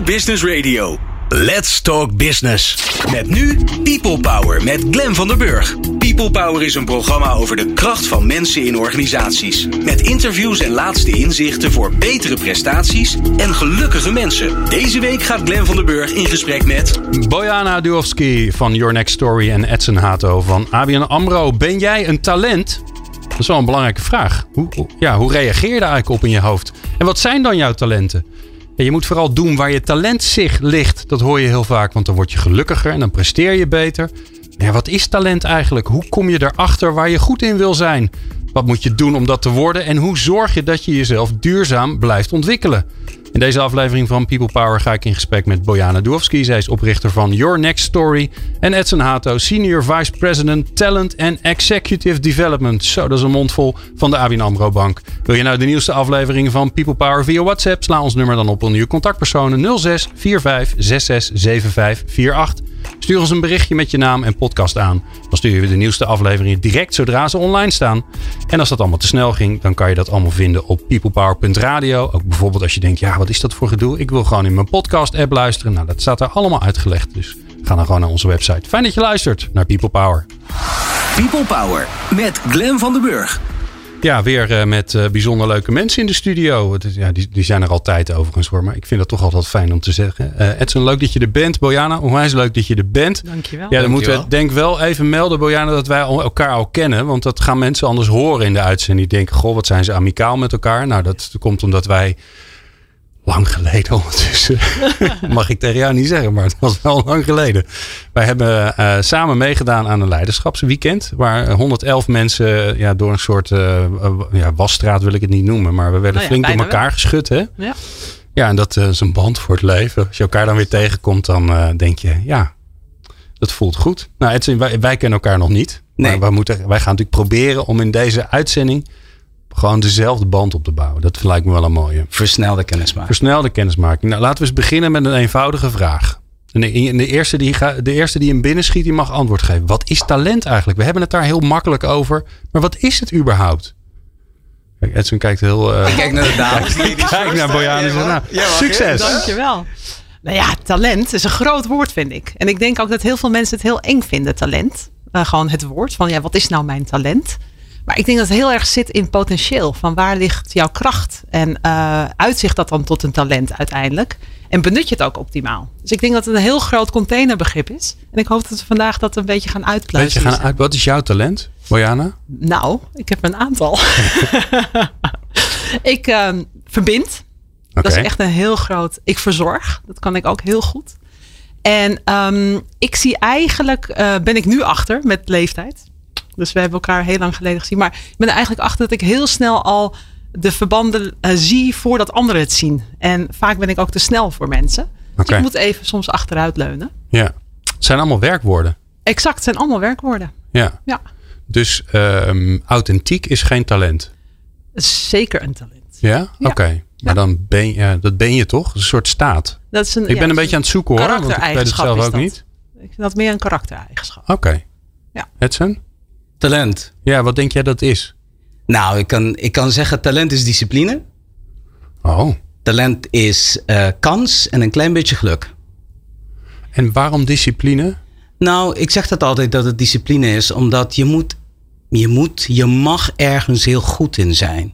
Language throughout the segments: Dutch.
Go Business Radio. Let's talk business. Met nu People Power met Glenn van der Burg. People Power is een programma over de kracht van mensen in organisaties. Met interviews en laatste inzichten voor betere prestaties en gelukkige mensen. Deze week gaat Glenn van der Burg in gesprek met Bojana Dujovski van Your Next Story en Edson Hato van ABN AMRO. Ben jij een talent? Dat is wel een belangrijke vraag. Hoe reageer je daar eigenlijk op in je hoofd? En wat zijn dan jouw talenten? En je moet vooral doen waar je talent ligt. Dat hoor je heel vaak, want dan word je gelukkiger en dan presteer je beter. Ja, wat is talent eigenlijk? Hoe kom je erachter waar je goed in wil zijn? Wat moet je doen om dat te worden? En hoe zorg je dat je jezelf duurzaam blijft ontwikkelen? In deze aflevering van People Power ga ik in gesprek met Bojana Dujovski. Zij is oprichter van Your Next Story. En Edson Hato, Senior Vice President Talent and Executive Development. Zo, dat is een mondvol van de ABN AMRO Bank. Wil je nou de nieuwste aflevering van People Power via WhatsApp? Sla ons nummer dan op onder je contactpersonen 06 45 66 75 48. Stuur ons een berichtje met je naam en podcast aan. Dan sturen we de nieuwste afleveringen direct zodra ze online staan. En als dat allemaal te snel ging, dan kan je dat allemaal vinden op peoplepower.radio. Ook bijvoorbeeld als je denkt, ja, wat is dat voor gedoe? Ik wil gewoon in mijn podcast-app luisteren. Nou, dat staat daar allemaal uitgelegd. Dus ga dan gewoon naar onze website. Fijn dat je luistert naar People Power. People Power met Glenn van der Burg. Ja, weer met bijzonder leuke mensen in de studio. Ja, die zijn er altijd overigens hoor. Maar ik vind dat toch altijd fijn om te zeggen. Edson, leuk dat je er bent. Bojana, onwijs leuk dat je er bent. Dankjewel. Ja, dan moeten we denk wel even melden, Bojana, dat wij elkaar al kennen. Want dat gaan mensen anders horen in de uitzending. Die denken, goh, wat zijn ze amicaal met elkaar. Nou, dat komt omdat wij lang geleden ondertussen. Mag ik tegen jou niet zeggen, maar het was wel lang geleden. Wij hebben samen meegedaan aan een leiderschapsweekend. Waar 111 mensen door een soort wasstraat wil ik het niet noemen. Maar we werden flink door elkaar geschud. Hè? Ja. Ja, en dat is een band voor het leven. Als je elkaar dan weer tegenkomt, dan denk je, ja, dat voelt goed. Nou, Edson, wij kennen elkaar nog niet. Nee. Maar wij gaan natuurlijk proberen om in deze uitzending gewoon dezelfde band op te bouwen. Dat lijkt me wel een mooie. Versnelde kennismaking. Nou, laten we eens beginnen met een eenvoudige vraag. En de eerste die hem binnenschiet, die mag antwoord geven. Wat is talent eigenlijk? We hebben het daar heel makkelijk over. Maar wat is het überhaupt? Kijk, Edson kijkt heel... Ik kijk naar de dames. Kijk naar Bojana. Succes! Dankjewel. Nou ja, talent is een groot woord, vind ik. En ik denk ook dat heel veel mensen het heel eng vinden, talent. Gewoon het woord van, ja, wat is nou mijn talent? Maar ik denk dat het heel erg zit in potentieel. Van waar ligt jouw kracht? En uitzicht dat dan tot een talent uiteindelijk? En benut je het ook optimaal? Dus ik denk dat het een heel groot containerbegrip is. En ik hoop dat we vandaag dat een beetje gaan uitpluizen. Wat is jouw talent, Bojana? Nou, ik heb een aantal. Ik verbind. Okay. Dat is echt een heel groot... Ik verzorg. Dat kan ik ook heel goed. En ik zie eigenlijk... ben ik nu achter met leeftijd. Dus we hebben elkaar heel lang geleden gezien. Maar ik ben er eigenlijk achter dat ik heel snel al de verbanden zie voordat anderen het zien. En vaak ben ik ook te snel voor mensen. Okay. Dus ik moet even soms achteruit leunen. Ja, het zijn allemaal werkwoorden. Exact, het zijn allemaal werkwoorden. Ja. Dus authentiek is geen talent? Is zeker een talent. Ja? Oké. Maar dan ben je toch? Een soort staat. Dat is ik ben een beetje aan het zoeken hoor. Want ik weet het zelf ook niet. Ik vind dat meer een karaktereigenschap. Oké. Ja. Edson? Talent. Ja, wat denk jij dat is? Nou, ik kan zeggen talent is discipline. Oh. Talent is kans en een klein beetje geluk. En waarom discipline? Nou, ik zeg dat altijd dat het discipline is. Omdat je mag ergens heel goed in zijn.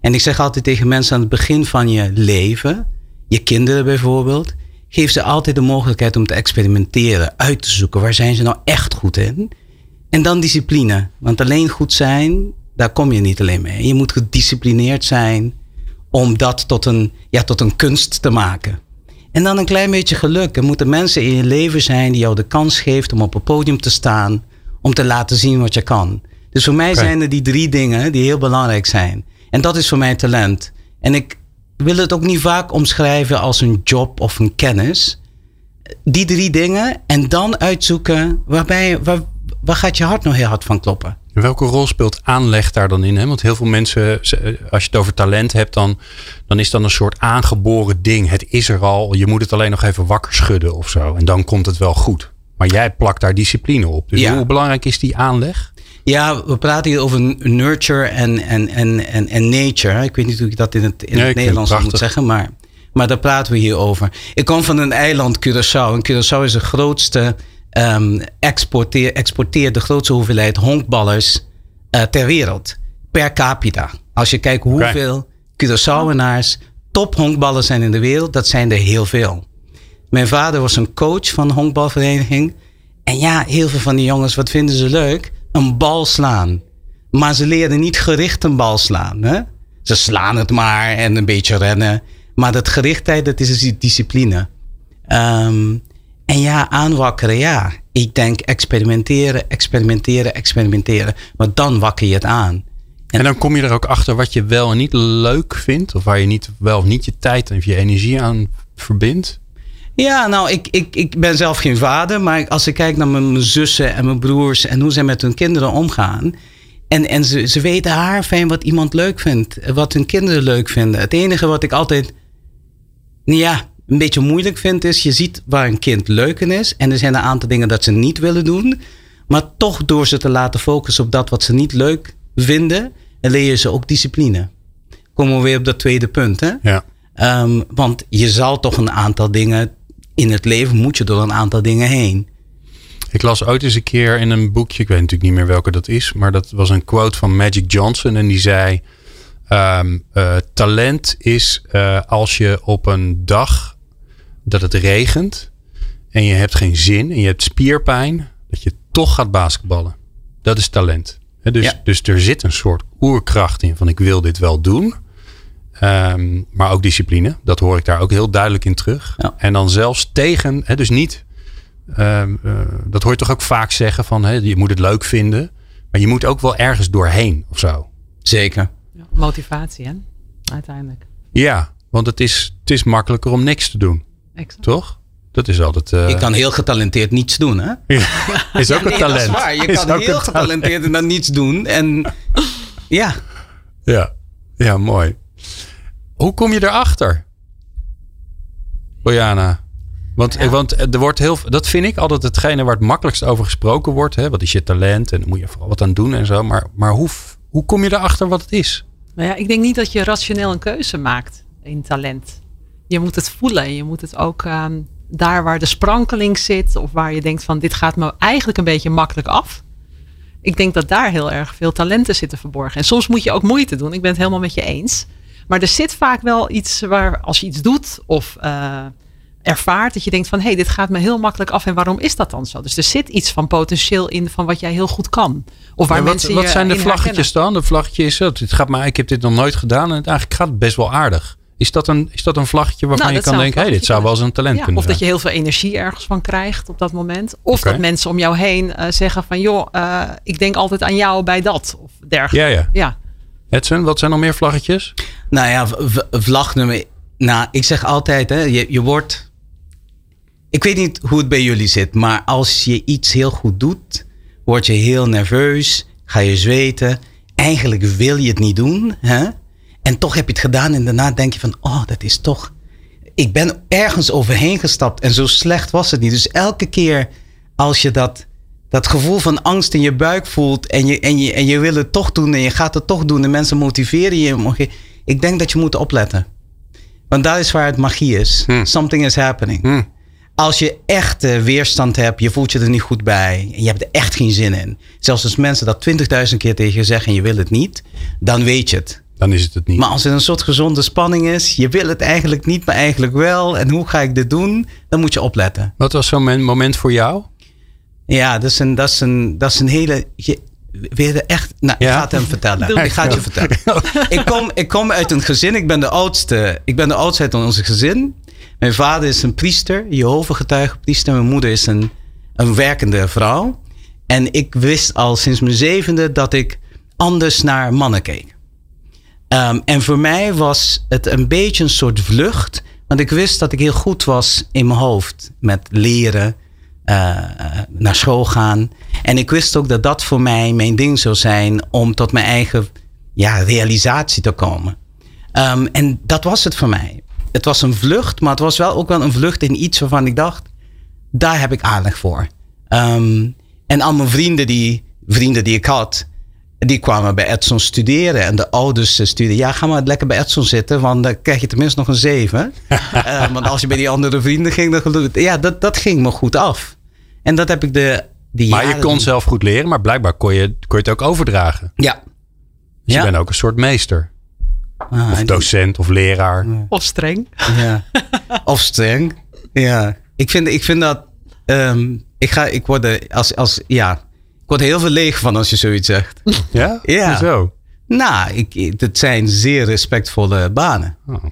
En ik zeg altijd tegen mensen aan het begin van je leven. Je kinderen bijvoorbeeld. Geef ze altijd de mogelijkheid om te experimenteren. Uit te zoeken. Waar zijn ze nou echt goed in? En dan discipline. Want alleen goed zijn, daar kom je niet alleen mee. Je moet gedisciplineerd zijn om dat tot een kunst te maken. En dan een klein beetje geluk. Er moeten mensen in je leven zijn die jou de kans geeft om op een podium te staan. Om te laten zien wat je kan. Dus voor mij zijn er die drie dingen die heel belangrijk zijn. En dat is voor mij talent. En ik wil het ook niet vaak omschrijven als een job of een kennis. Die drie dingen en dan uitzoeken waar gaat je hart nog heel hard van kloppen? En welke rol speelt aanleg daar dan in? Hè? Want heel veel mensen, als je het over talent hebt, dan is dat een soort aangeboren ding. Het is er al, je moet het alleen nog even wakker schudden of zo. En dan komt het wel goed. Maar jij plakt daar discipline op. Dus hoe belangrijk is die aanleg? Ja, we praten hier over nurture en nature. Ik weet niet hoe ik dat in het Nederlands moet zeggen. Maar Maar daar praten we hier over. Ik kom van een eiland Curaçao. En Curaçao is de grootste exporteert de grootste hoeveelheid honkballers ter wereld. Per capita. Als je kijkt hoeveel Curaçaoenaars tophonkballers zijn in de wereld. Dat zijn er heel veel. Mijn vader was een coach van de honkbalvereniging. En ja, heel veel van die jongens, wat vinden ze leuk? Een bal slaan. Maar ze leren niet gericht een bal slaan. Hè? Ze slaan het maar en een beetje rennen. Maar dat gerichtheid, dat is een discipline. En ja, aanwakkeren, ja. Ik denk experimenteren. Want dan wakker je het aan. En dan kom je er ook achter wat je wel en niet leuk vindt. Of waar je niet, wel of niet je tijd en je energie aan verbindt. Ja, nou, ik ben zelf geen vader. Maar als ik kijk naar mijn zussen en mijn broers. En hoe zij met hun kinderen omgaan. En ze weten haarfijn wat iemand leuk vindt. Wat hun kinderen leuk vinden. Het enige wat ik altijd een beetje moeilijk vind is. Je ziet waar een kind leuk in is. En er zijn een aantal dingen dat ze niet willen doen. Maar toch door ze te laten focussen op dat wat ze niet leuk vinden. En leer je ze ook discipline. Komen we weer op dat tweede punt. Hè? Ja. Want je zal toch een aantal dingen in het leven moet je door een aantal dingen heen. Ik las ooit eens een keer in een boekje. Ik weet natuurlijk niet meer welke dat is. Maar dat was een quote van Magic Johnson. En die zei... talent is als je op een dag dat het regent en je hebt geen zin en je hebt spierpijn, dat je toch gaat basketballen. Dat is talent. He, dus er zit een soort oerkracht in van ik wil dit wel doen. Maar ook discipline. Dat hoor ik daar ook heel duidelijk in terug. Ja. En dan zelfs tegen, dus niet... dat hoor je toch ook vaak zeggen van je moet het leuk vinden. Maar je moet ook wel ergens doorheen of zo. Zeker. Motivatie, hè? Uiteindelijk. Ja, want het is makkelijker om niks te doen. Exact. Toch? Dat is altijd... Je kan heel getalenteerd niets doen, hè? Ja, is ook een talent. Dat is waar. Je is kan heel getalenteerd en dan niets doen. En ja, mooi. Hoe kom je erachter? Bojana. Want er wordt heel... Dat vind ik altijd hetgene waar het makkelijkst over gesproken wordt. Hè? Wat is je talent? En daar moet je vooral wat aan doen en zo. Maar hoe kom je erachter wat het is? Nou ja, ik denk niet dat je rationeel een keuze maakt in talent. Je moet het voelen. Je moet het ook daar waar de sprankeling zit. Of waar je denkt van dit gaat me eigenlijk een beetje makkelijk af. Ik denk dat daar heel erg veel talenten zitten verborgen. En soms moet je ook moeite doen. Ik ben het helemaal met je eens. Maar er zit vaak wel iets waar als je iets doet of ervaart. Dat je denkt van hey, dit gaat me heel makkelijk af. En waarom is dat dan zo? Dus er zit iets van potentieel in van wat jij heel goed kan. Of waar wat zijn de vlaggetjes dan? De vlaggetje is dat. Ik heb dit nog nooit gedaan en het eigenlijk gaat best wel aardig. Is dat een vlaggetje waarvan je kan denken, dit zou wel eens een talent kunnen zijn? Of dat je heel veel energie ergens van krijgt op dat moment. Of dat mensen om jou heen zeggen van joh, ik denk altijd aan jou bij dat. Of dergelijke. Ja. Edson, wat zijn nog meer vlaggetjes? Nou ja, vlagnummer. Nou, ik zeg altijd, hè, je wordt... Ik weet niet hoe het bij jullie zit, maar als je iets heel goed doet... Word je heel nerveus, ga je zweten. Eigenlijk wil je het niet doen. Hè? En toch heb je het gedaan en daarna denk je van... Oh, dat is toch... Ik ben ergens overheen gestapt en zo slecht was het niet. Dus elke keer als je dat gevoel van angst in je buik voelt... En je wil het toch doen en je gaat het toch doen... En mensen motiveren je. Ik denk dat je moet opletten. Want daar is waar het magie is. Something is happening. Als je echt weerstand hebt, je voelt je er niet goed bij. En je hebt er echt geen zin in. Zelfs als mensen dat 20.000 keer tegen je zeggen en je wil het niet. Dan weet je het. Dan is het niet. Maar als er een soort gezonde spanning is. Je wil het eigenlijk niet, maar eigenlijk wel. En hoe ga ik dit doen? Dan moet je opletten. Wat was zo'n moment voor jou? Ja, dat is een hele... ik ga het hem vertellen. Ik ga het je vertellen. Ik kom uit een gezin. Ik ben de oudste. Ik ben de oudste uit ons gezin. Mijn vader is een priester, Jehovah-getuigenpriester. Mijn moeder is een werkende vrouw. En ik wist al sinds mijn 7e dat ik anders naar mannen keek. En voor mij was het een beetje een soort vlucht. Want ik wist dat ik heel goed was in mijn hoofd. Met leren, naar school gaan. En ik wist ook dat dat voor mij mijn ding zou zijn. Om tot mijn eigen realisatie te komen. En dat was het voor mij. Het was een vlucht, maar het was ook wel een vlucht in iets waarvan ik dacht, daar heb ik aandacht voor. En al mijn vrienden die ik had, die kwamen bij Edson studeren. En de ouders studeerden. Ja, ga maar lekker bij Edson zitten. Want dan krijg je tenminste nog een 7. Want als je bij die andere vrienden ging. Dan, ja, dat ging me goed af. En dat heb ik die Maar jaren... je kon zelf goed leren. Maar blijkbaar kon je het ook overdragen. Ja. Dus je bent ook een soort meester. Ah, of docent of leraar. Ja. Of streng. Ja. Of streng. Ja. Ik vind dat... Ik word heel veel leeg van als je zoiets zegt. Ja? Ja. Zo. Nou, het zijn zeer respectvolle banen. Oh,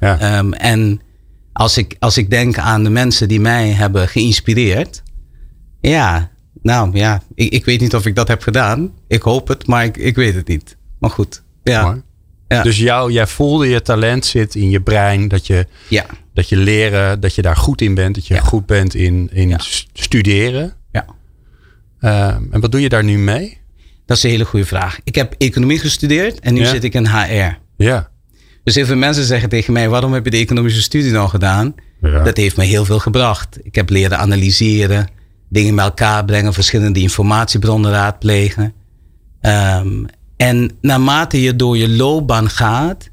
ja. En als ik denk aan de mensen die mij hebben geïnspireerd. Ja, nou ja. Ik weet niet of ik dat heb gedaan. Ik hoop het, maar ik weet het niet. Maar goed. Ja. Ja. Dus jij voelde je talent zit in je brein. Dat je leren, dat je daar goed in bent. Dat je goed bent in studeren. Ja. En wat doe je daar nu mee? Dat is een hele goede vraag. Ik heb economie gestudeerd en nu zit ik in HR. Ja. Dus heel veel mensen zeggen tegen mij, waarom heb je de economische studie nou gedaan? Ja. Dat heeft me heel veel gebracht. Ik heb leren analyseren, dingen bij elkaar brengen, verschillende informatiebronnen raadplegen. En naarmate je door je loopbaan gaat,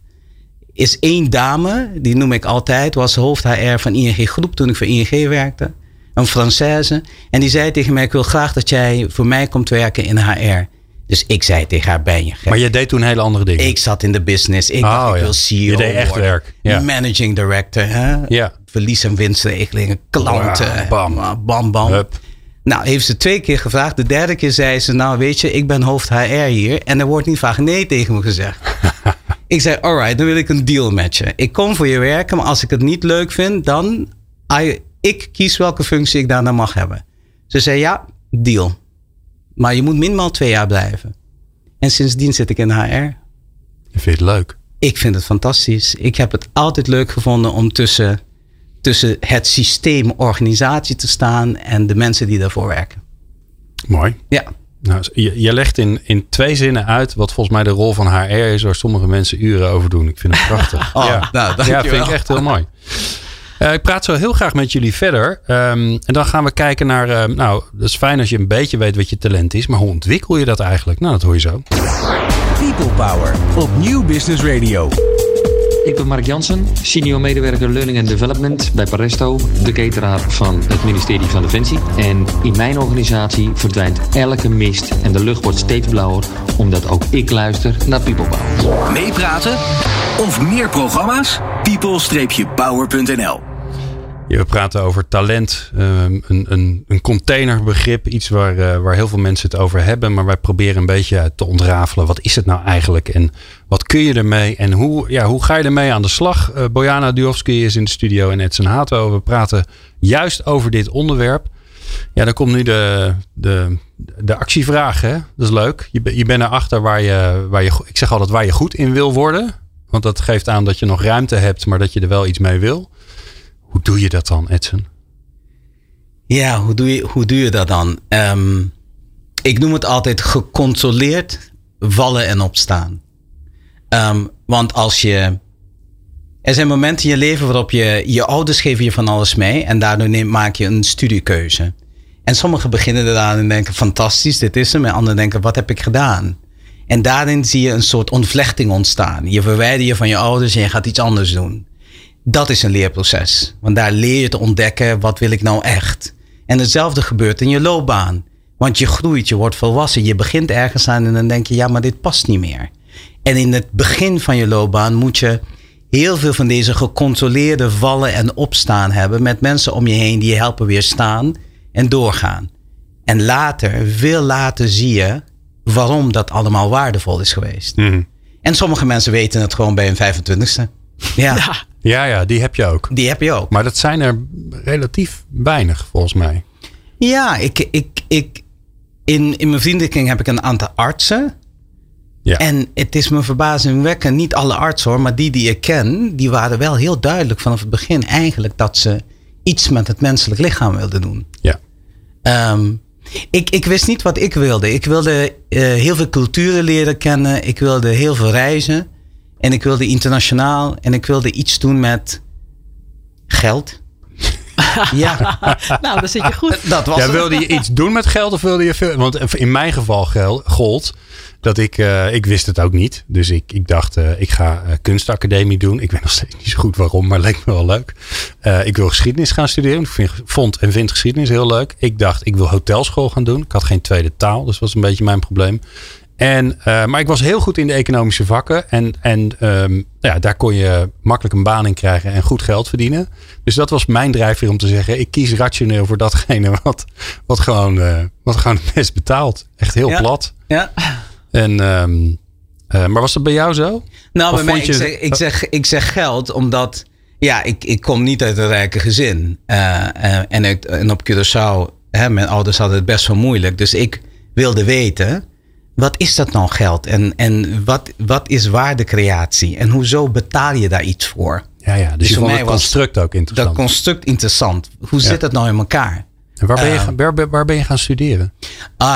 is één dame, die noem ik altijd, was hoofd HR van ING Groep toen ik voor ING werkte. Een Française. En die zei tegen mij, ik wil graag dat jij voor mij komt werken in HR. Dus ik zei tegen haar, ben je gek? Maar je deed toen hele andere dingen. Ik zat in de business. Ik dacht, ik wil CEO worden. Je deed echt werk. Ja. Managing director. Hè? Ja. Verlies- en winstregelingen. Klanten. Ja, bam, bam, bam. Hup. Nou, heeft ze 2 keer gevraagd. De 3e keer zei ze, nou weet je, ik ben hoofd HR hier. En er wordt niet vaak nee tegen me gezegd. Ik zei, alright, dan wil ik een deal met je. Ik kom voor je werken, maar als ik het niet leuk vind, dan... Ik kies welke functie ik daarna mag hebben. Ze zei, ja, deal. Maar je moet minimaal 2 jaar blijven. En sindsdien zit ik in HR. Vind je het leuk? Ik vind het fantastisch. Ik heb het altijd leuk gevonden om tussen het systeem organisatie te staan en de mensen die daarvoor werken. Mooi. Ja. Nou, je legt in 2 zinnen uit wat volgens mij de rol van HR is, waar sommige mensen uren over doen. Ik vind het prachtig. Nou, dankjewel. Ja, vind ik echt heel mooi. Ik praat zo heel graag met jullie verder. En dan gaan we kijken naar... nou, dat is fijn als je een beetje weet wat je talent is. Maar hoe ontwikkel je dat eigenlijk? Nou, dat hoor je zo. People Power op Nieuw Business Radio. Ik ben Marcus Jansen, senior medewerker Learning and Development bij Paresto, de cateraar van het ministerie van Defensie. En in mijn organisatie verdwijnt elke mist en de lucht wordt steeds blauwer, omdat ook ik luister naar People Power. Meepraten of meer programma's? people-power.nl. We praten over talent, een containerbegrip, iets waar heel veel mensen het over hebben. Maar wij proberen een beetje te ontrafelen. Wat is het nou eigenlijk en wat kun je ermee? En hoe ga je ermee aan de slag? Bojana Dujovski is in de studio en Edson Hato. We praten juist over dit onderwerp. Ja, dan komt nu de actievraag. Hè? Dat is leuk. Je bent erachter waar je, ik zeg altijd, waar je goed in wil worden. Want dat geeft aan dat je nog ruimte hebt, maar dat je er wel iets mee wil. Hoe doe je dat dan, Edson? Ja, hoe doe je dat dan? Ik noem het altijd gecontroleerd vallen en opstaan. Want als je... Er zijn momenten in je leven waarop je ouders geven je van alles mee. En daardoor maak je een studiekeuze. En sommigen beginnen eraan en denken, fantastisch, dit is hem. En anderen denken, wat heb ik gedaan? En daarin zie je een soort ontvlechting ontstaan. Je verwijder je van je ouders en je gaat iets anders doen. Dat is een leerproces. Want daar leer je te ontdekken, wat wil ik nou echt? En hetzelfde gebeurt in je loopbaan. Want je groeit, je wordt volwassen. Je begint ergens aan en dan denk je, ja, maar dit past niet meer. En in het begin van je loopbaan moet je heel veel van deze gecontroleerde vallen en opstaan hebben. Met mensen om je heen die je helpen weer staan en doorgaan. En later, veel later zie je waarom dat allemaal waardevol is geweest. Mm. En sommige mensen weten het gewoon bij hun 25ste. Ja. Ja, die heb je ook. Maar dat zijn er relatief weinig, volgens mij. Ja, in mijn vriendenkring heb ik een aantal artsen. Ja. En het is me verbazingwekkend. Niet alle artsen hoor, maar die ik ken, die waren wel heel duidelijk vanaf het begin eigenlijk dat ze iets met het menselijk lichaam wilden doen. Ja. Ik wist niet wat ik wilde. Ik wilde heel veel culturen leren kennen. Ik wilde heel veel reizen. En ik wilde internationaal. En ik wilde iets doen met geld. Ja. Nou, dan zit je goed. Wilde je iets doen met geld of wilde je veel? Want in mijn geval gold dat ik wist het ook niet. Dus ik dacht, ik ga kunstacademie doen. Ik weet nog steeds niet zo goed waarom, maar leek me wel leuk. Ik wil geschiedenis gaan studeren. Ik vind geschiedenis heel leuk. Ik dacht, ik wil hotelschool gaan doen. Ik had geen tweede taal, dus dat was een beetje mijn probleem. Maar ik was heel goed in de economische vakken. En daar kon je makkelijk een baan in krijgen en goed geld verdienen. Dus dat was mijn drijfveer om te zeggen, ik kies rationeel voor datgene wat gewoon het best betaalt. Echt heel plat. Ja. Maar was dat bij jou zo? Nou, bij mij, ik zeg geld omdat... Ja, ik kom niet uit een rijke gezin. En op Curaçao, mijn ouders hadden het best wel moeilijk. Dus ik wilde weten... Wat is dat nou geld? En wat is waardecreatie? En hoezo betaal je daar iets voor? Ja, dus je vond het construct ook interessant. Dat construct interessant. Hoe zit dat nou in elkaar? En waar ben je gaan studeren?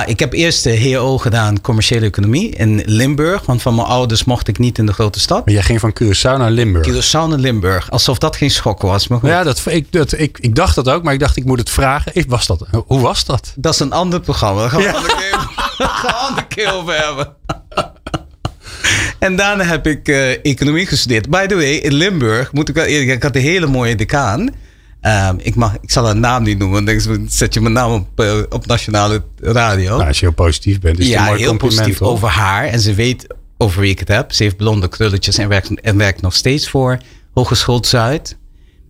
Ik heb eerst de HO gedaan, commerciële economie, in Limburg. Want van mijn ouders mocht ik niet in de grote stad. Maar jij ging van Curaçao naar Limburg. Alsof dat geen schok was. Maar goed. Ja, ik dacht dat ook. Maar ik dacht, ik moet het vragen. Hoe was dat? Dat is een ander programma. Gaan we een keer over hebben. En daarna heb ik economie gestudeerd. By the way, in Limburg, moet ik wel eerlijk zeggen, ik had een hele mooie decaan. Ik zal haar naam niet noemen, want dan zet je mijn naam op nationale radio. Nou, als je heel positief bent, is het een mooi compliment. Ja, heel positief over haar. En ze weet over wie ik het heb. Ze heeft blonde krulletjes en werkt nog steeds voor Hogeschool Zuid.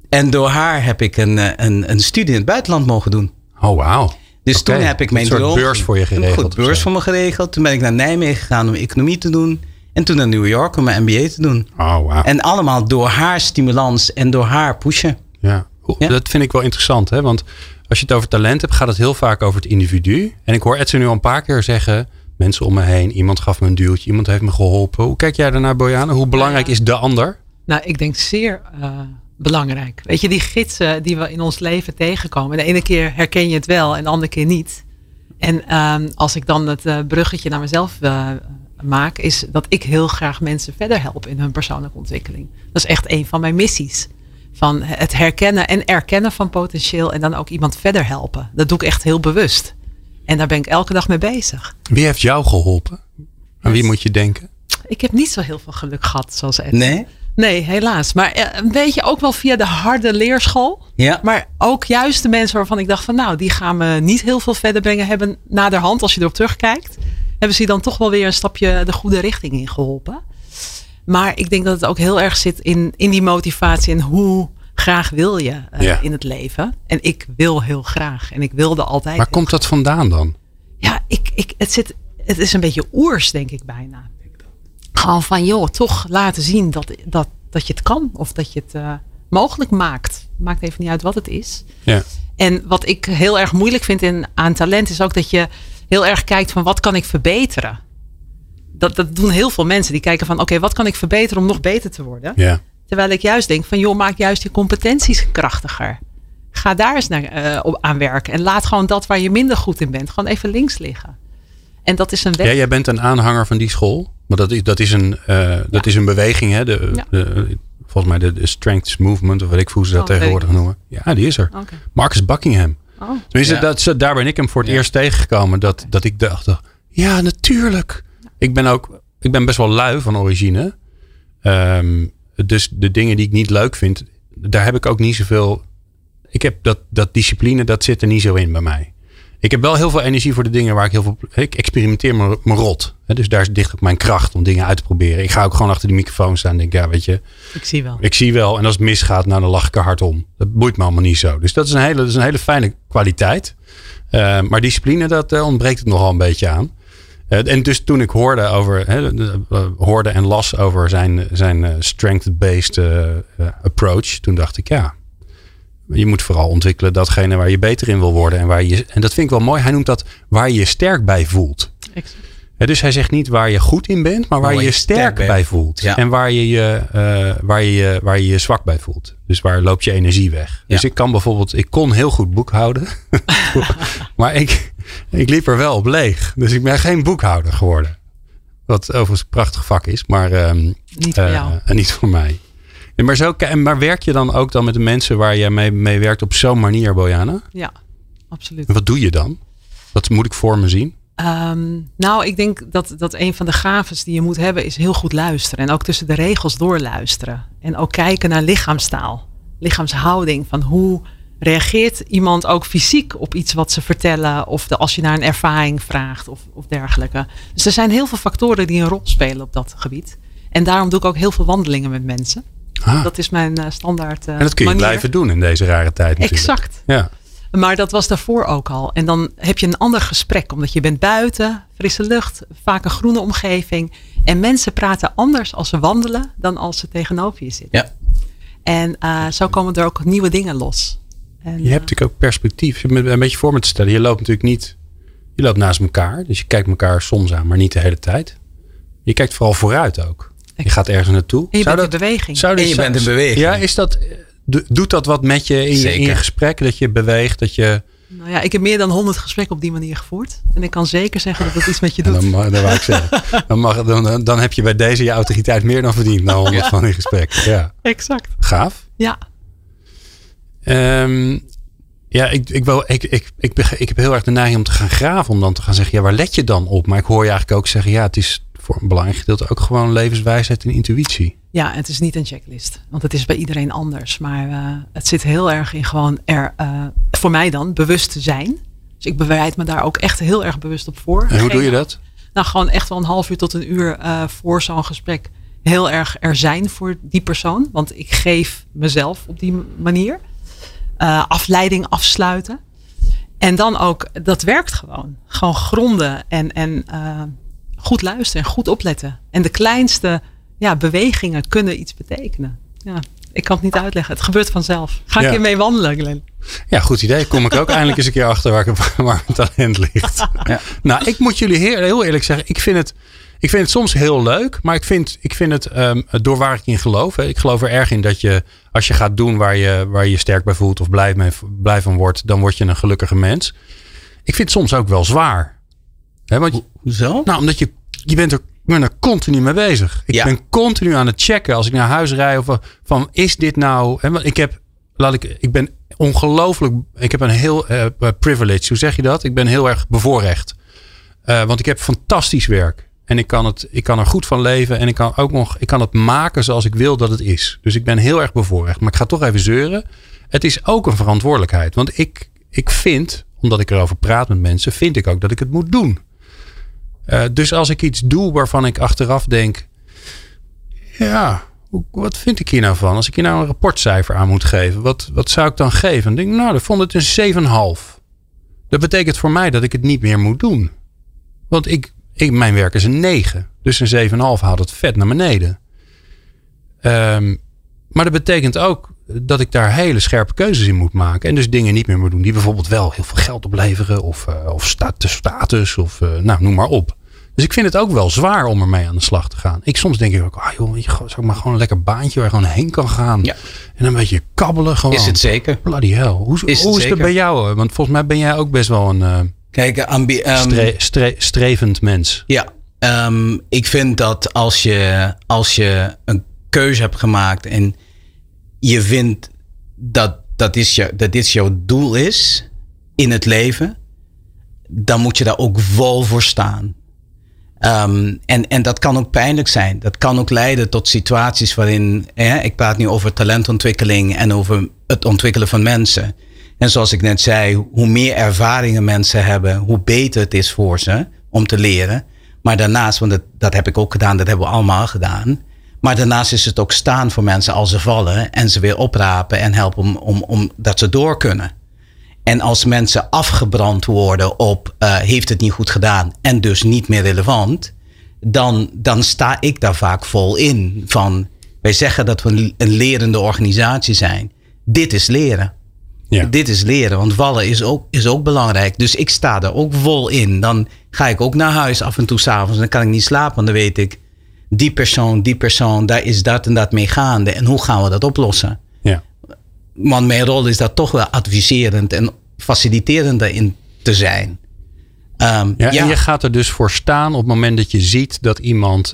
En door haar heb ik een studie in het buitenland mogen doen. Oh, wauw. Dus toen heb ik mijn beurs voor je geregeld. Een goed beurs voor me geregeld. Toen ben ik naar Nijmegen gegaan om economie te doen. En toen naar New York om mijn MBA te doen. Oh, wow. En allemaal door haar stimulans en door haar pushen. Ja. Ja. Dat vind ik wel interessant. Hè? Want als je het over talent hebt, gaat het heel vaak over het individu. En ik hoor Edson nu al een paar keer zeggen... Mensen om me heen, iemand gaf me een duwtje, iemand heeft me geholpen. Hoe kijk jij daarnaar, Bojana? Hoe belangrijk is de ander? Nou, ik denk zeer... belangrijk. Weet je, die gidsen die we in ons leven tegenkomen. De ene keer herken je het wel en de andere keer niet. En als ik dan het bruggetje naar mezelf maak... is dat ik heel graag mensen verder help in hun persoonlijke ontwikkeling. Dat is echt een van mijn missies. Van het herkennen en erkennen van potentieel... en dan ook iemand verder helpen. Dat doe ik echt heel bewust. En daar ben ik elke dag mee bezig. Wie heeft jou geholpen? Aan wie moet je denken? Ik heb niet zo heel veel geluk gehad zoals Edson. Nee, helaas. Maar een beetje ook wel via de harde leerschool. Ja. Maar ook juist de mensen waarvan ik dacht van... nou, die gaan me niet heel veel verder brengen hebben naderhand. Als je erop terugkijkt, hebben ze dan toch wel weer een stapje de goede richting in geholpen. Maar ik denk dat het ook heel erg zit in die motivatie. En hoe graag wil je in het leven? En ik wil heel graag. En ik wilde altijd. Waar komt dat vandaan dan? Ja, het is een beetje oers, denk ik bijna. Gewoon van, joh, toch laten zien dat je het kan. Of dat je het mogelijk maakt. Maakt even niet uit wat het is. Ja. En wat ik heel erg moeilijk vind aan talent... is ook dat je heel erg kijkt van wat kan ik verbeteren. Dat doen heel veel mensen. Die kijken van, oké, wat kan ik verbeteren om nog beter te worden? Ja. Terwijl ik juist denk van, joh, maak juist je competenties krachtiger. Ga daar eens aan werken. En laat gewoon dat waar je minder goed in bent. Gewoon even links liggen. En dat is een weg. Ja, jij bent een aanhanger van die school. Maar dat is een beweging. Hè? Volgens mij de Strengths Movement. Of weet ik hoe ze dat tegenwoordig noemen. Ja, die is er. Okay. Marcus Buckingham. Oh. Tenminste, daar ben ik hem voor het eerst tegengekomen. Dat ik dacht, ja, natuurlijk. Ja. Ik ben best wel lui van origine. Dus de dingen die ik niet leuk vind. Daar heb ik ook niet zoveel. Ik heb dat discipline, dat zit er niet zo in bij mij. Ik heb wel heel veel energie voor de dingen waar ik heel veel... Ik experimenteer me rot. Dus daar ligt ook mijn kracht om dingen uit te proberen. Ik ga ook gewoon achter die microfoon staan en denk... Ja, weet je... Ik zie wel. En als het misgaat, nou, dan lach ik er hard om. Dat boeit me allemaal niet zo. Dus dat is een hele fijne kwaliteit. Maar discipline, dat ontbreekt het nogal een beetje aan. En dus toen ik hoorde en las over zijn strength-based approach... Toen dacht ik, ja... Je moet vooral ontwikkelen datgene waar je beter in wil worden. En dat vind ik wel mooi. Hij noemt dat waar je je sterk bij voelt. Exact. Dus hij zegt niet waar je goed in bent. Maar waar je je sterk bij voelt. Ja. En waar je je zwak bij voelt. Dus waar loopt je energie weg. Ja. Dus ik kan bijvoorbeeld... Ik kon heel goed boekhouden. Maar ik liep er wel op leeg. Dus ik ben geen boekhouder geworden. Wat overigens een prachtig vak is. Maar niet voor mij. Ja, maar, maar werk je dan ook dan met de mensen waar jij mee werkt op zo'n manier, Bojana? Ja, absoluut. En wat doe je dan? Dat moet ik voor me zien. Nou, ik denk dat een van de gaves die je moet hebben is heel goed luisteren. En ook tussen de regels doorluisteren. En ook kijken naar lichaamstaal. Lichaamshouding. Van hoe reageert iemand ook fysiek op iets wat ze vertellen. Of als je naar een ervaring vraagt of dergelijke. Dus er zijn heel veel factoren die een rol spelen op dat gebied. En daarom doe ik ook heel veel wandelingen met mensen. Ah. Dat is mijn standaard manier. En dat kun je blijven doen in deze rare tijd natuurlijk. Exact. Ja. Maar dat was daarvoor ook al. En dan heb je een ander gesprek. Omdat je bent buiten, frisse lucht, vaak een groene omgeving. En mensen praten anders als ze wandelen dan als ze tegenover je zitten. Ja. En zo komen er ook nieuwe dingen los. En, je hebt natuurlijk ook perspectief. Een beetje voor me te stellen. Je loopt natuurlijk niet... Je loopt naast elkaar. Dus je kijkt elkaar soms aan, maar niet de hele tijd. Je kijkt vooral vooruit ook. Je gaat ergens naartoe. En je bent in beweging. Ja, is dat... Doet dat wat met je in je gesprek? Dat je beweegt, dat je... Nou ja, ik heb meer dan 100 gesprekken op die manier gevoerd. En ik kan zeker zeggen dat het iets met je doet. Dan heb je bij deze je autoriteit meer dan verdiend. Na 100 van die gesprekken. Ja. Exact. Gaaf. Ja. Ik heb heel erg de neiging om te gaan graven. Om dan te gaan zeggen, ja, waar let je dan op? Maar ik hoor je eigenlijk ook zeggen, ja, het is voor een belangrijk gedeelte ook gewoon levenswijsheid en intuïtie. Ja, het is niet een checklist. Want het is bij iedereen anders. Maar het zit heel erg in gewoon voor mij dan, bewust te zijn. Dus ik bereid me daar ook echt heel erg bewust op voor. En hoe doe je dat? Nou, gewoon echt wel een half uur tot een uur voor zo'n gesprek heel erg er zijn voor die persoon. Want ik geef mezelf op die manier. Afleiding afsluiten. En dan ook, dat werkt gewoon. Gewoon gronden en goed luisteren en goed opletten. En de kleinste... Ja, bewegingen kunnen iets betekenen. Ja, ik kan het niet uitleggen. Het gebeurt vanzelf. Ga een keer mee wandelen, Glenn. Ja, goed idee. Kom ik ook eindelijk eens een keer achter waar mijn talent ligt. Ja. Nou, ik moet jullie heel eerlijk zeggen. Ik vind het soms heel leuk. Maar ik vind het door waar ik in geloof. Hè. Ik geloof er erg in dat je, als je gaat doen waar je sterk bij voelt of blij van wordt, dan word je een gelukkige mens. Ik vind het soms ook wel zwaar. Hè, want hoezo? Nou, omdat je bent er... Ik ben er continu mee bezig. Ik ben continu aan het checken als ik naar huis rijd. Of van, is dit nou... Ik ben ongelooflijk... Ik heb een heel privilege. Hoe zeg je dat? Ik ben heel erg bevoorrecht. Want ik heb fantastisch werk. En ik kan er goed van leven. En ik kan het maken zoals ik wil dat het is. Dus ik ben heel erg bevoorrecht. Maar ik ga toch even zeuren. Het is ook een verantwoordelijkheid. Want ik vind, omdat ik erover praat met mensen... vind ik ook dat ik het moet doen. Dus als ik iets doe waarvan ik achteraf denk... Ja, wat vind ik hier nou van? Als ik hier nou een rapportcijfer aan moet geven... Wat zou ik dan geven? Dan denk ik, nou, dan vond het een 7,5. Dat betekent voor mij dat ik het niet meer moet doen. Want mijn werk is een 9. Dus een 7,5 haalt het vet naar beneden. Maar dat betekent ook dat ik daar hele scherpe keuzes in moet maken. En dus dingen niet meer moet doen die bijvoorbeeld wel heel veel geld opleveren. Of status, noem maar op. Dus ik vind het ook wel zwaar om ermee aan de slag te gaan. Soms denk ik ook, zou ik maar gewoon een lekker baantje waar je gewoon heen kan gaan. Ja. En een beetje kabbelen gewoon. Is het zeker. Bloody hell. Hoe is het bij jou? Want volgens mij ben jij ook best wel een strevend mens. Ja, ik vind dat als je een keuze hebt gemaakt en je vindt dat dit jouw doel is in het leven, dan moet je daar ook wel voor staan. En dat kan ook pijnlijk zijn. Dat kan ook leiden tot situaties waarin... ik praat nu over talentontwikkeling en over het ontwikkelen van mensen. En zoals ik net zei, hoe meer ervaringen mensen hebben, hoe beter het is voor ze om te leren. Maar daarnaast, want dat heb ik ook gedaan, dat hebben we allemaal gedaan... Maar daarnaast is het ook staan voor mensen als ze vallen en ze weer oprapen en helpen om dat ze door kunnen. En als mensen afgebrand worden op heeft het niet goed gedaan en dus niet meer relevant, dan sta ik daar vaak vol in. Van, wij zeggen dat we een lerende organisatie zijn. Dit is leren. Ja. Dit is leren, want vallen is ook belangrijk. Dus ik sta daar ook vol in. Dan ga ik ook naar huis af en toe 's avonds en dan kan ik niet slapen, want dan weet ik... Die persoon, daar is dat en dat mee gaande. En hoe gaan we dat oplossen? Ja. Want mijn rol is daar toch wel adviserend en faciliterend in te zijn. En je gaat er dus voor staan op het moment dat je ziet dat iemand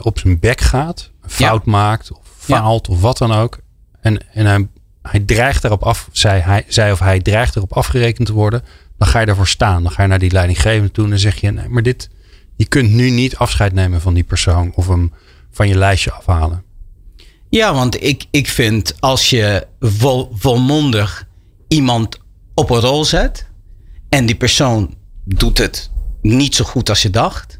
op zijn bek gaat. Een fout maakt of faalt of wat dan ook. En hij dreigt erop af, zij of hij dreigt erop afgerekend te worden. Dan ga je daarvoor staan. Dan ga je naar die leidinggevende toe en dan zeg je, nee, maar dit, je kunt nu niet afscheid nemen van die persoon of hem van je lijstje afhalen. Ja, want ik vind als je volmondig iemand op een rol zet en die persoon doet het niet zo goed als je dacht,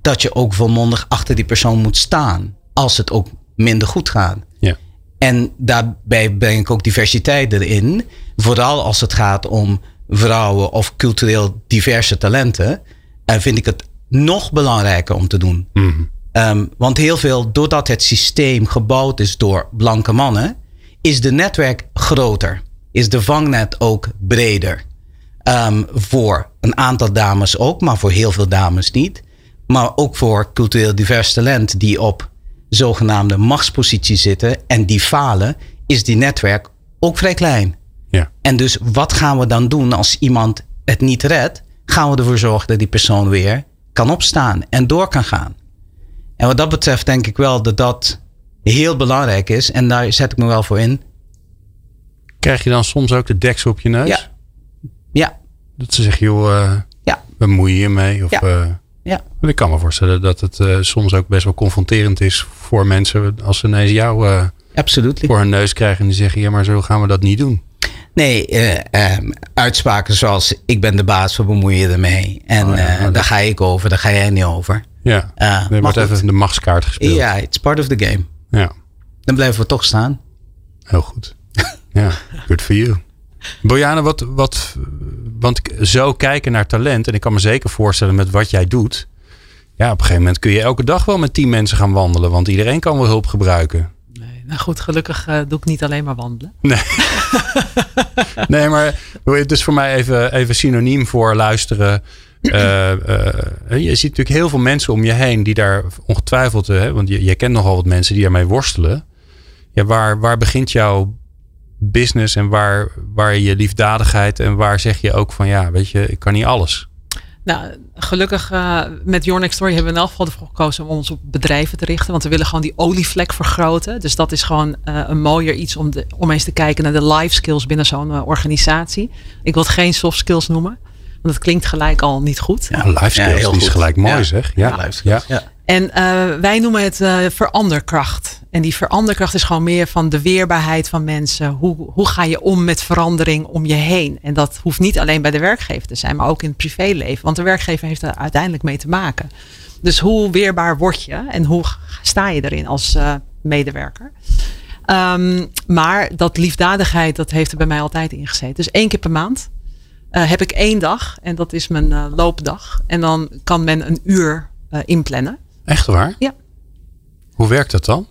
dat je ook volmondig achter die persoon moet staan als het ook minder goed gaat. Ja. En daarbij breng ik ook diversiteit erin. Vooral als het gaat om vrouwen of cultureel diverse talenten. Vind ik het nog belangrijker om te doen. Mm-hmm. Want heel veel, doordat het systeem gebouwd is door blanke mannen, is de netwerk groter. Is de vangnet ook breder. Voor een aantal dames ook, maar voor heel veel dames niet. Maar ook voor cultureel divers talent die op zogenaamde machtspositie zitten en die falen, is die netwerk ook vrij klein. Ja. En dus wat gaan we dan doen als iemand het niet redt? Gaan we ervoor zorgen dat die persoon weer kan opstaan en door kan gaan. En wat dat betreft denk ik wel dat dat heel belangrijk is. En daar zet ik me wel voor in. Krijg je dan soms ook de deksel op je neus? Ja. Ja. Dat ze zeggen, joh, bemoei je mee. Of, ja. Ik kan me voorstellen dat het soms ook best wel confronterend is voor mensen. Als ze ineens jou voor hun neus krijgen en die zeggen, ja, maar zo gaan we dat niet doen. Nee, uitspraken zoals ik ben de baas, we bemoeien ermee. En daar ga ik over, daar ga jij niet over. Ja, er wordt even de machtskaart gespeeld. Ja, it's part of the game. Ja. Dan blijven we toch staan. Heel goed. Ja, good for you. Bojana, want zo kijken naar talent, en ik kan me zeker voorstellen met wat jij doet. Ja, op een gegeven moment kun je elke dag wel met 10 mensen gaan wandelen. Want iedereen kan wel hulp gebruiken. Nee, nou goed, gelukkig doe ik niet alleen maar wandelen. Nee, nee, maar het is voor mij even synoniem voor luisteren. Je ziet natuurlijk heel veel mensen om je heen die daar ongetwijfeld, want jij kent nogal wat mensen die daarmee worstelen. Ja, waar begint jouw business en waar je liefdadigheid en waar zeg je ook van ja, weet je, ik kan niet alles? Nou, gelukkig met Your Next Story hebben we in elk geval ervoor gekozen om ons op bedrijven te richten. Want we willen gewoon die olievlek vergroten. Dus dat is gewoon een mooier iets om eens te kijken naar de life skills binnen zo'n organisatie. Ik wil het geen soft skills noemen. Want dat klinkt gelijk al niet goed. Ja, life skills is gelijk mooi zeg. Ja, life skills. Ja. En wij noemen het veranderkracht. En die veranderkracht is gewoon meer van de weerbaarheid van mensen. Hoe ga je om met verandering om je heen? En dat hoeft niet alleen bij de werkgever te zijn, maar ook in het privéleven. Want de werkgever heeft er uiteindelijk mee te maken. Dus hoe weerbaar word je? En hoe sta je erin als medewerker? Maar dat liefdadigheid, dat heeft er bij mij altijd in gezeten. Dus 1 keer per maand heb ik 1 dag. En dat is mijn loopdag. En dan kan men een uur inplannen. Echt waar? Ja. Hoe werkt dat dan?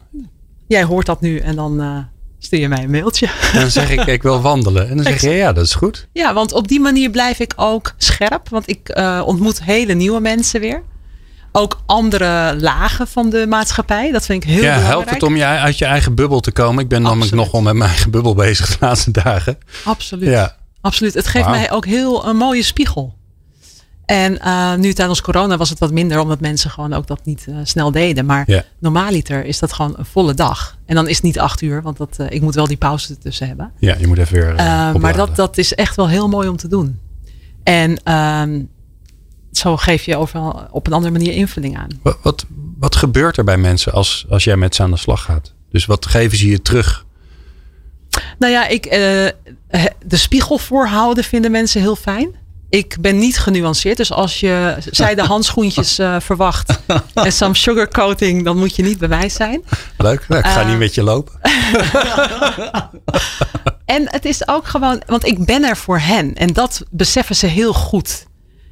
Jij hoort dat nu en dan stuur je mij een mailtje. En dan zeg ik wil wandelen. En dan zeg je, ja, dat is goed. Ja, want op die manier blijf ik ook scherp. Want ik ontmoet hele nieuwe mensen weer. Ook andere lagen van de maatschappij. Dat vind ik heel belangrijk. Ja, helpt het om je uit je eigen bubbel te komen? Ik ben namelijk nogal met mijn eigen bubbel bezig de laatste dagen. Absoluut. Ja. Absoluut. Het geeft mij ook een mooie spiegel. En nu tijdens corona was het wat minder. Omdat mensen gewoon ook dat niet snel deden. Maar normaliter is dat gewoon een volle dag. En dan is het niet 8 uur. Want dat, ik moet wel die pauze ertussen hebben. Ja, je moet even weer opladen. Maar dat is echt wel heel mooi om te doen. En zo geef je overal op een andere manier invulling aan. Wat gebeurt er bij mensen als jij met ze aan de slag gaat? Dus wat geven ze je terug? Nou ja, de spiegel voorhouden vinden mensen heel fijn. Ik ben niet genuanceerd. Dus als je zijde handschoentjes verwacht en some sugarcoating, dan moet je niet bij mij zijn. Leuk, ik ga niet met je lopen. En het is ook gewoon, want ik ben er voor hen. En dat beseffen ze heel goed.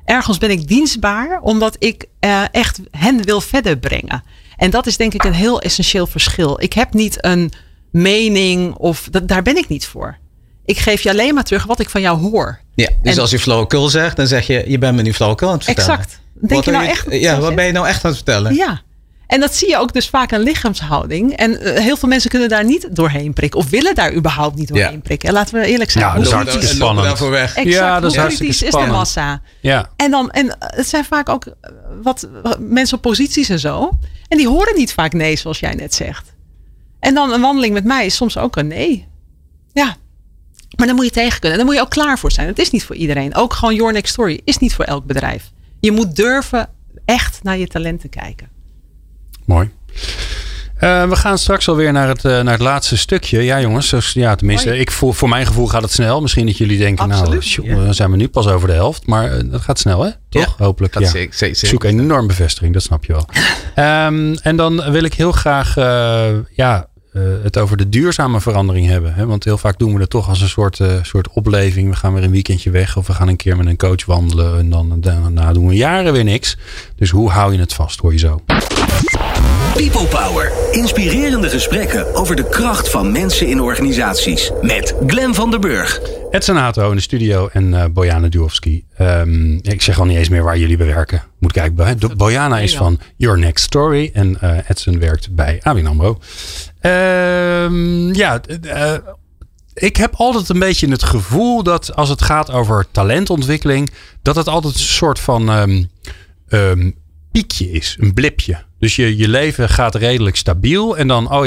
Ergens ben ik dienstbaar, omdat ik echt hen wil verder brengen. En dat is denk ik een heel essentieel verschil. Ik heb niet een mening of daar ben ik niet voor. Ik geef je alleen maar terug wat ik van jou hoor. Ja, dus als je flauwekul zegt, dan zeg je, je bent me nu flauwekul aan het vertellen. Exact. Wat ben je nou echt aan het vertellen? Ja, en dat zie je ook dus vaak aan lichaamshouding. En heel veel mensen kunnen daar niet doorheen prikken. Of willen daar überhaupt niet doorheen prikken. En laten we eerlijk zijn. Ja, dat is hartstikke spannend. Daarvoor weg. Exact, ja, dat is hartstikke spannend. Is de massa. Ja. En het zijn vaak ook wat mensen op posities en zo. En die horen niet vaak nee, zoals jij net zegt. En dan een wandeling met mij is soms ook een nee. Ja. Maar dan moet je tegen kunnen. En dan moet je ook klaar voor zijn. Het is niet voor iedereen. Ook gewoon Your Next Story is niet voor elk bedrijf. Je moet durven echt naar je talenten kijken. Mooi. We gaan straks alweer naar het laatste stukje. Ja jongens, ja, tenminste, mooi. Voor mijn gevoel gaat het snel. Misschien dat jullie denken, absoluut, nou ja, zijn we nu pas over de helft. Maar dat gaat snel hè, toch? Ja, hopelijk. Ja. Zeker. Zoek enorm bevestiging, dat snap je wel. En dan wil ik heel graag het over de duurzame verandering hebben. Hè? Want heel vaak doen we dat toch als een soort opleving. We gaan weer een weekendje weg of we gaan een keer met een coach wandelen. En dan daarna doen we jaren weer niks. Dus hoe hou je het vast, hoor je zo. People Power. Inspirerende gesprekken over de kracht van mensen in organisaties. Met Glenn van der Burg. Edson Hato in de studio en Bojana Dujovski. Ik zeg al niet eens meer waar jullie bij werken. Moet kijken bij. Bojana is van Your Next Story. En Edson werkt bij ABN AMRO. Ik heb altijd een beetje het gevoel dat als het gaat over talentontwikkeling. Dat het altijd een soort van piekje is. Een blipje. Dus je leven gaat redelijk stabiel. En dan,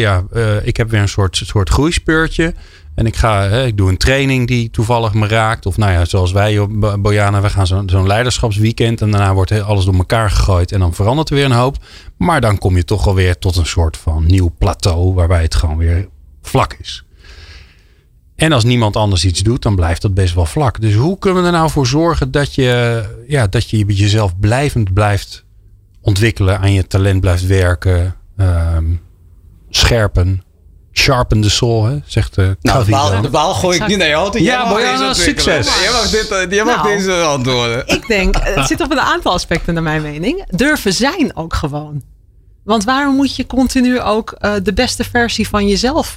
ik heb weer een soort groeispeurtje. En ik doe een training die toevallig me raakt. Of zoals wij op Bojana. We gaan zo'n leiderschapsweekend. En daarna wordt alles door elkaar gegooid. En dan verandert er weer een hoop. Maar dan kom je toch alweer tot een soort van nieuw plateau. Waarbij het gewoon weer vlak is. En als niemand anders iets doet, dan blijft dat best wel vlak. Dus hoe kunnen we er nou voor zorgen dat je jezelf blijvend blijft ontwikkelen, aan je talent blijft werken, scherpen, sharpen de soul, hè? Zegt de de baal gooi ik niet naar jou. Ja, Bojana, succes. Jij mag deze antwoorden. Ik denk, het zit op een aantal aspecten naar mijn mening. Durven zijn ook gewoon. Want waarom moet je continu ook de beste versie van jezelf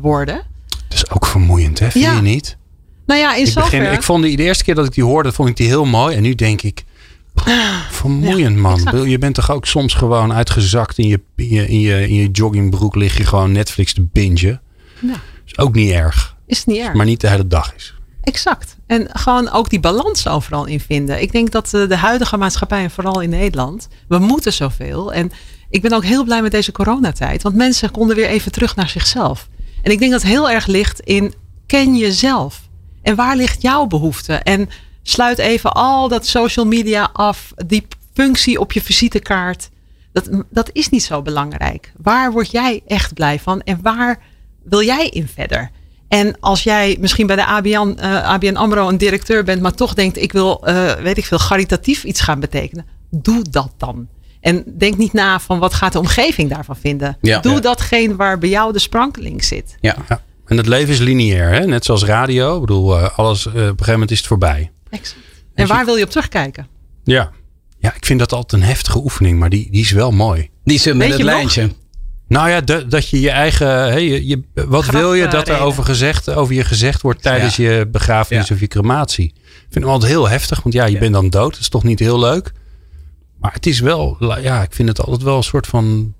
worden? Dat is ook vermoeiend, hè? Vind je niet? Nou ja, in zoverre. Ik vond de eerste keer dat ik die hoorde, vond ik die heel mooi. En nu denk ik, vermoeiend man. Exact. Je bent toch ook soms gewoon uitgezakt in je joggingbroek lig je gewoon Netflix te bingen. Ja. Is ook niet erg. Is niet erg. Maar niet de hele dag is. Exact. En gewoon ook die balans overal in vinden. Ik denk dat de huidige maatschappij en vooral in Nederland, we moeten zoveel. En ik ben ook heel blij met deze coronatijd. Want mensen konden weer even terug naar zichzelf. En ik denk dat het heel erg ligt in ken jezelf. En waar ligt jouw behoefte? En sluit even al dat social media af. Die functie op je visitekaart. Dat is niet zo belangrijk. Waar word jij echt blij van? En waar wil jij in verder? En als jij misschien bij de ABN AMRO een directeur bent. Maar toch denkt ik wil caritatief iets gaan betekenen. Doe dat dan. En denk niet na van wat gaat de omgeving daarvan vinden. Ja, doe datgene waar bij jou de sprankeling zit. Ja. En het leven is lineair. Hè? Net zoals radio. Ik bedoel, alles, op een gegeven moment is het voorbij. Exact. En waar wil je op terugkijken? Ja, ik vind dat altijd een heftige oefening. Maar die is wel mooi. Die zit met het lijntje. Nou ja, dat je je eigen... wat wil je dat er over je gezegd wordt tijdens je begrafenis of je crematie? Ik vind hem altijd heel heftig. Want je bent dan dood. Dat is toch niet heel leuk? Maar het is wel... Ja, ik vind het altijd wel een soort van...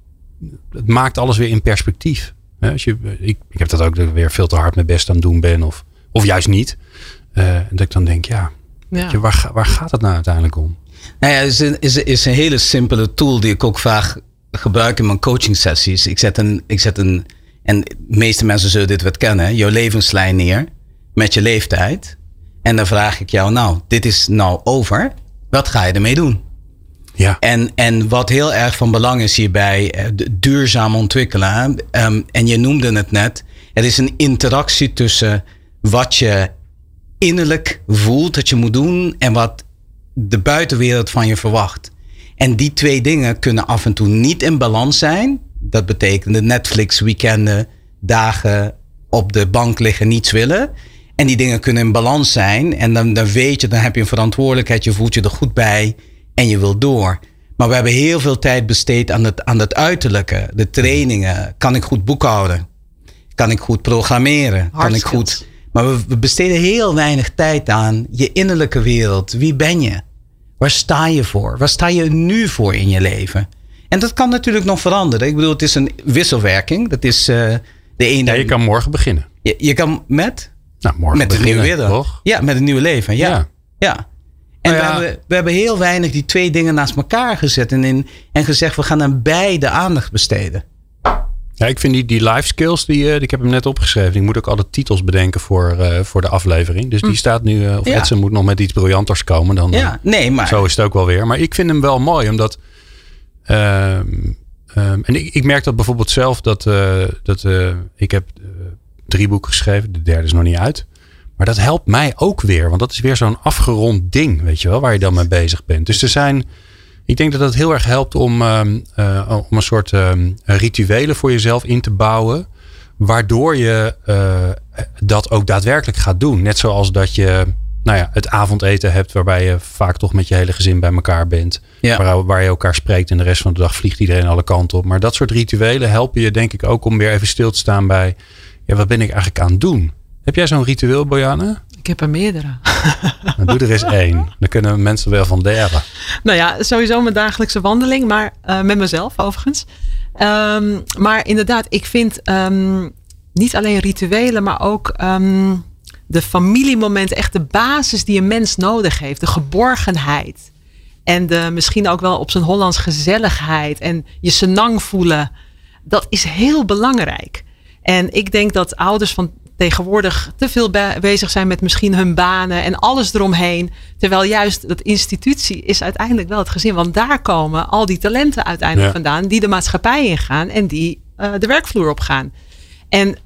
Het maakt alles weer in perspectief. Als ik heb dat ook dat ik weer veel te hard mijn best aan het doen ben. Of juist niet. Dat ik dan denk, waar gaat het nou uiteindelijk om? Nou ja, het is een hele simpele tool die ik ook vaak gebruik in mijn coaching sessies. Ik zet een en de meeste mensen zullen dit wat kennen, jouw levenslijn neer met je leeftijd. En dan vraag ik jou, dit is nou over. Wat ga je ermee doen? Ja. En wat heel erg van belang is hierbij, duurzaam ontwikkelen. En je noemde het net, er is een interactie tussen wat je innerlijk voelt dat je moet doen en wat de buitenwereld van je verwacht. En die twee dingen kunnen af en toe niet in balans zijn. Dat betekent de Netflix-weekenden, dagen op de bank liggen, niets willen. En die dingen kunnen in balans zijn. En dan weet je, dan heb je een verantwoordelijkheid, je voelt je er goed bij en je wilt door. Maar we hebben heel veel tijd besteed aan het uiterlijke, de trainingen. Kan ik goed boekhouden? Kan ik goed programmeren? Kan ik goed... Maar we besteden heel weinig tijd aan je innerlijke wereld. Wie ben je? Waar sta je voor? Waar sta je nu voor in je leven? En dat kan natuurlijk nog veranderen. Ik bedoel, het is een wisselwerking. Dat is de ene... Ja, je kan morgen beginnen. Je kan met? Nou, morgen met beginnen, een nieuwe wereld. Ja, met een nieuw leven. Ja. En we hebben heel weinig die twee dingen naast elkaar gezet. En gezegd, we gaan aan beide aandacht besteden. Ja, ik vind die life skills, ik heb hem net opgeschreven. Ik moet ook alle titels bedenken voor de aflevering. Dus die staat nu, of ja. Edson moet nog met iets briljanters komen. Dan, ja, nee, maar... Zo is het ook wel weer. Maar ik vind hem wel mooi, omdat... en ik merk dat bijvoorbeeld zelf dat ik heb 3 boeken geschreven. De derde is nog niet uit. Maar dat helpt mij ook weer. Want dat is weer zo'n afgerond ding, weet je wel, waar je dan mee bezig bent. Dus er zijn... Ik denk dat dat heel erg helpt om een soort rituelen voor jezelf in te bouwen. Waardoor je dat ook daadwerkelijk gaat doen. Net zoals dat je het avondeten hebt waarbij je vaak toch met je hele gezin bij elkaar bent. Ja. Waar je elkaar spreekt en de rest van de dag vliegt iedereen alle kanten op. Maar dat soort rituelen helpen je denk ik ook om weer even stil te staan bij... Ja, wat ben ik eigenlijk aan het doen? Heb jij zo'n ritueel, Bojana? Ik heb er meerdere. Dan doe er eens 1. Dan kunnen mensen wel van delen. Nou ja, sowieso mijn dagelijkse wandeling. Maar met mezelf overigens. Maar inderdaad, ik vind niet alleen rituelen. Maar ook de familiemomenten. Echt de basis die een mens nodig heeft. De geborgenheid. En misschien ook wel op zijn Hollands gezelligheid. En je senang voelen. Dat is heel belangrijk. En ik denk dat ouders van... tegenwoordig te veel bezig zijn met misschien hun banen en alles eromheen. Terwijl juist dat institutie is uiteindelijk wel het gezin. Want daar komen al die talenten uiteindelijk vandaan. Die de maatschappij ingaan en die de werkvloer op gaan. En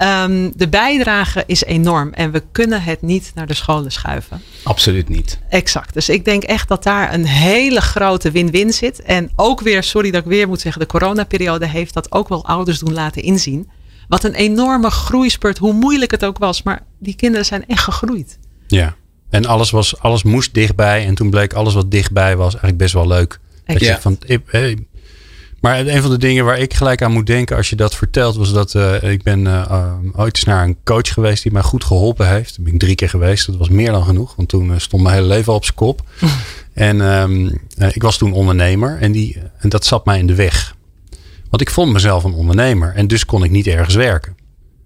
de bijdrage is enorm. En we kunnen het niet naar de scholen schuiven. Absoluut niet. Exact. Dus ik denk echt dat daar een hele grote win-win zit. En ook weer, sorry dat ik weer moet zeggen. De coronaperiode heeft dat ook wel ouders doen laten inzien. Wat een enorme groeispurt, hoe moeilijk het ook was. Maar die kinderen zijn echt gegroeid. Ja, en alles moest dichtbij. En toen bleek alles wat dichtbij was eigenlijk best wel leuk. Ja. Maar een van de dingen waar ik gelijk aan moet denken als je dat vertelt... was dat ik ben ooit eens naar een coach geweest die mij goed geholpen heeft. Daar ben ik 3 keer geweest. Dat was meer dan genoeg. Want toen stond mijn hele leven al op zijn kop. En ik was toen ondernemer. En dat zat mij in de weg. Want ik vond mezelf een ondernemer. En dus kon ik niet ergens werken.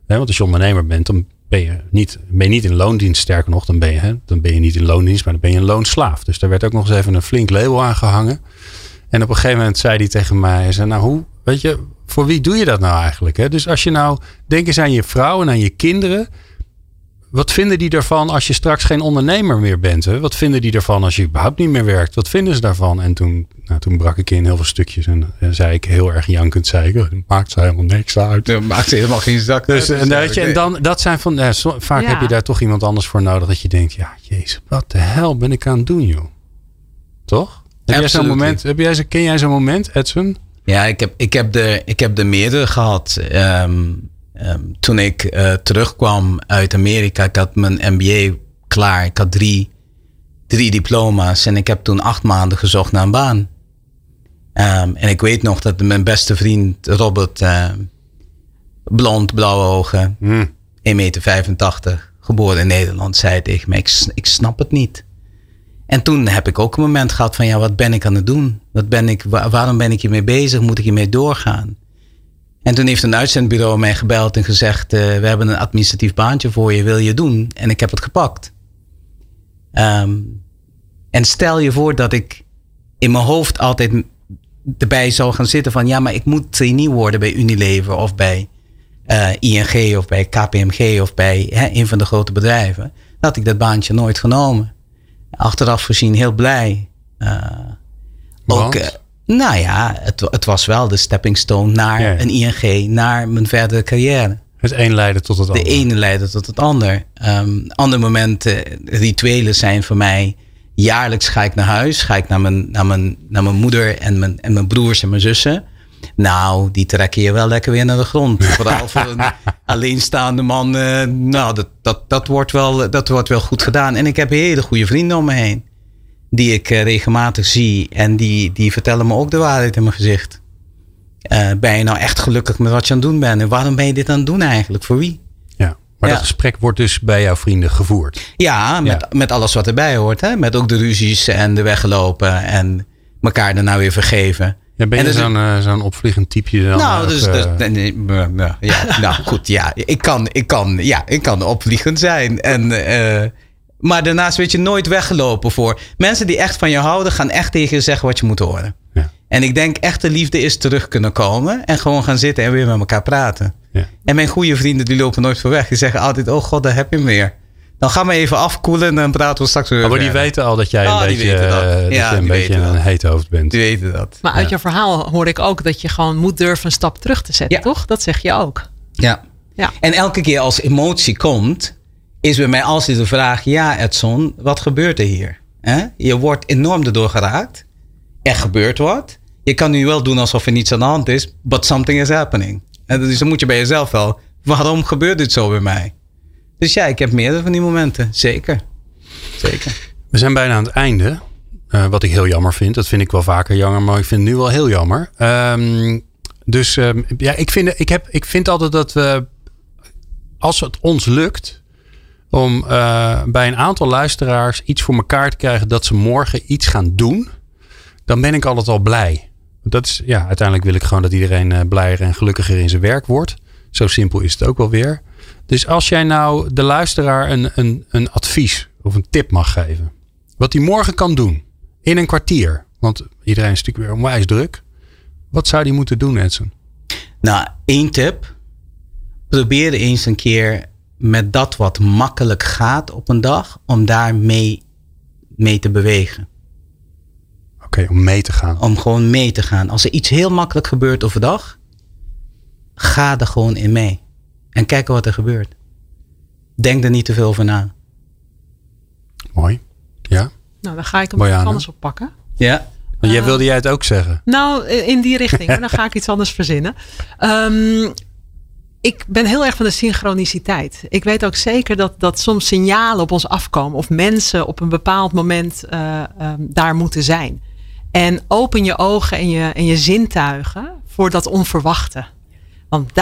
Want als je ondernemer bent, dan ben je niet in loondienst. Sterker nog, dan ben je niet in loondienst, maar dan ben je een loonslaaf. Dus daar werd ook nog eens even een flink label aan gehangen. En op een gegeven moment zei hij tegen mij. Hij zei, voor wie doe je dat nou eigenlijk? Hè? Dus als je nou, denk eens aan je vrouw en aan je kinderen. Wat vinden die ervan als je straks geen ondernemer meer bent? Hè? Wat vinden die ervan als je überhaupt niet meer werkt? Wat vinden ze daarvan? En toen brak ik in heel veel stukjes. En zei ik heel erg jankend, zei ik, het maakt ze helemaal niks uit. Het maakt ze helemaal geen zak uit. Vaak heb je daar toch iemand anders voor nodig. Dat je denkt, ja, jezus, wat de hel ben ik aan het doen, joh. Toch? Ken jij zo'n moment, Edson? Ja, ik heb de meerdere gehad. Toen ik terugkwam uit Amerika, ik had mijn MBA klaar. Ik had 3 diploma's en ik heb toen 8 maanden gezocht naar een baan. En ik weet nog dat mijn beste vriend Robert, blond, blauwe ogen, 1,85 meter, geboren in Nederland, zei tegen mij, ik snap het niet. En toen heb ik ook een moment gehad van, ja, wat ben ik aan het doen? Waarom ben ik hiermee bezig? Moet ik hiermee doorgaan? En toen heeft een uitzendbureau mij gebeld en gezegd... we hebben een administratief baantje voor je, wil je doen? En ik heb het gepakt. En stel je voor dat ik in mijn hoofd altijd erbij zou gaan zitten van... ja, maar ik moet trainee worden bij Unilever of bij ING of bij KPMG... of bij een van de grote bedrijven. Dan had ik dat baantje nooit genomen. Achteraf gezien heel blij. Ook... het was wel de stepping stone naar een ING, naar mijn verdere carrière. Het een leidde tot het ander. De ene leidde tot het ander. Andere momenten, rituelen zijn voor mij... jaarlijks ga ik naar huis, ga ik naar mijn moeder en mijn broers en mijn zussen. Nou, die trekken je wel lekker weer naar de grond. Vooral voor een alleenstaande man. Dat wordt wel goed gedaan. En ik heb hele goede vrienden om me heen. Die ik regelmatig zie. En die vertellen me ook de waarheid in mijn gezicht. Ben je nou echt gelukkig met wat je aan het doen bent? En waarom ben je dit aan het doen eigenlijk? Voor wie? Ja, maar dat gesprek wordt dus bij jouw vrienden gevoerd. Ja, met alles wat erbij hoort. Hè? Met ook de ruzies en de weglopen. En elkaar daarna weer vergeven. Ja, ben je zo'n opvliegend typeje dan? Nou, goed. Ja, ik kan opvliegend zijn. En... maar daarnaast word je nooit weggelopen voor. Mensen die echt van je houden, gaan echt tegen je zeggen wat je moet horen. Ja. En ik denk echte liefde is terug kunnen komen. En gewoon gaan zitten en weer met elkaar praten. Ja. En mijn goede vrienden die lopen nooit voor weg. Die zeggen altijd, oh god, daar heb je meer. Dan gaan we even afkoelen en dan praten we straks weer. Maar die weten al dat jij een beetje een heet hoofd bent. Die weten dat. Maar uit jouw verhaal hoor ik ook dat je gewoon moet durven een stap terug te zetten, toch? Dat zeg je ook. Ja. En elke keer als emotie komt, is bij mij altijd de vraag, ja Edson, wat gebeurt er hier? Je wordt enorm erdoor geraakt. Er gebeurt wat. Je kan nu wel doen alsof er niets aan de hand is, but something is happening. En dus dan moet je bij jezelf wel, waarom gebeurt dit zo bij mij? Dus ja, ik heb meerdere van die momenten. Zeker. We zijn bijna aan het einde. Wat ik heel jammer vind. Dat vind ik wel vaker jammer. Maar ik vind het nu wel heel jammer. Ik vind altijd dat we... Als het ons lukt... om bij een aantal luisteraars iets voor elkaar te krijgen... dat ze morgen iets gaan doen... dan ben ik altijd al blij. Dat is, ja, uiteindelijk wil ik gewoon dat iedereen blijer en gelukkiger in zijn werk wordt. Zo simpel is het ook wel weer. Dus als jij nou de luisteraar een advies of een tip mag geven. Wat hij morgen kan doen. In een kwartier. Want iedereen is natuurlijk weer onwijs druk. Wat zou die moeten doen, Edson? Nou, 1 tip. Probeer eens een keer met dat wat makkelijk gaat op een dag. Om daar mee te bewegen. Oké, om mee te gaan. Om gewoon mee te gaan. Als er iets heel makkelijk gebeurt overdag. Ga er gewoon in mee. En kijken wat er gebeurt. Denk er niet te veel over na. Mooi. Ja. Nou, dan ga ik hem anders oppakken. Ja. Want wilde jij het ook zeggen? Nou, in die richting. Maar dan ga ik iets anders verzinnen. Ik ben heel erg van de synchroniciteit. Ik weet ook zeker dat soms signalen op ons afkomen. Of mensen op een bepaald moment daar moeten zijn. En open je ogen en je zintuigen voor dat onverwachte. Want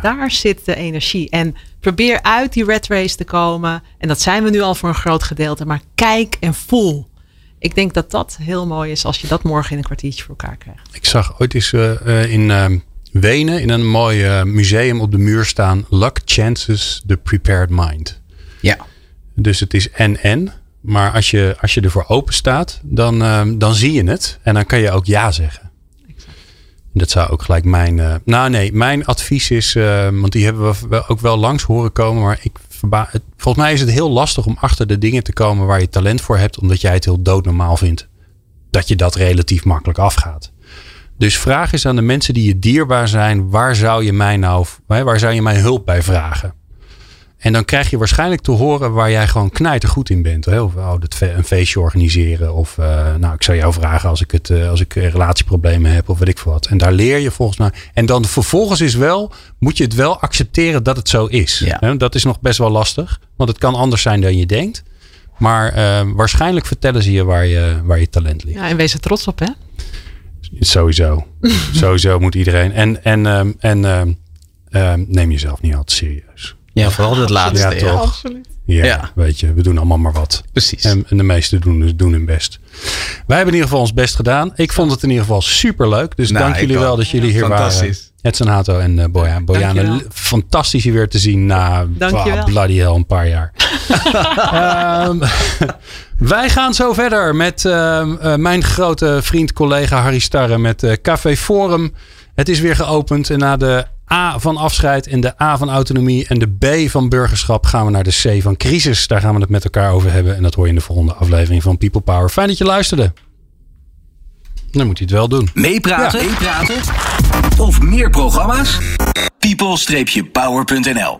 daar zit de energie. En probeer uit die red race te komen. En dat zijn we nu al voor een groot gedeelte. Maar kijk en voel. Ik denk dat dat heel mooi is als je dat morgen in een kwartiertje voor elkaar krijgt. Ik zag ooit eens in Wenen in een mooi museum op de muur staan. Luck chances the prepared mind. Ja. Dus het is en. Maar als je ervoor open staat, dan zie je het. En dan kan je ook ja zeggen. Dat zou ook gelijk mijn advies is... want die hebben we ook wel langs horen komen. Maar volgens mij is het heel lastig om achter de dingen te komen... waar je talent voor hebt. Omdat jij het heel doodnormaal vindt. Dat je dat relatief makkelijk afgaat. Dus vraag eens aan de mensen die je dierbaar zijn... waar zou je mij hulp bij vragen? En dan krijg je waarschijnlijk te horen... waar jij gewoon knijtergoed in bent. Hè? Of een feestje organiseren. Of ik zou jou vragen als ik relatieproblemen heb. Of weet ik veel wat. En daar leer je volgens mij. En dan vervolgens moet je het wel accepteren dat het zo is. Ja. Hè? Dat is nog best wel lastig. Want het kan anders zijn dan je denkt. Maar waarschijnlijk vertellen ze je waar je talent ligt. Ja, en wees er trots op, hè? Sowieso. Sowieso moet iedereen. En neem jezelf niet al te serieus. Ja, vooral dat laatste. Ja, toch? Absoluut. Ja, weet je, we doen allemaal maar wat. Precies. En de meesten doen hun best. Wij hebben in ieder geval ons best gedaan. Ik vond het in ieder geval superleuk. Dus dank jullie wel dat jullie hier waren. Edson Hato en Bojana. Fantastisch je weer te zien na bloody hell een paar jaar. Wij gaan zo verder met mijn grote vriend, collega Harry Starren met Café Forum. Het is weer geopend en na de A van afscheid en de A van autonomie en de B van burgerschap gaan we naar de C van crisis. Daar gaan we het met elkaar over hebben. En dat hoor je in de volgende aflevering van People Power. Fijn dat je luisterde. Dan moet je het wel doen. Meepraten of meer programma's? people-power.nl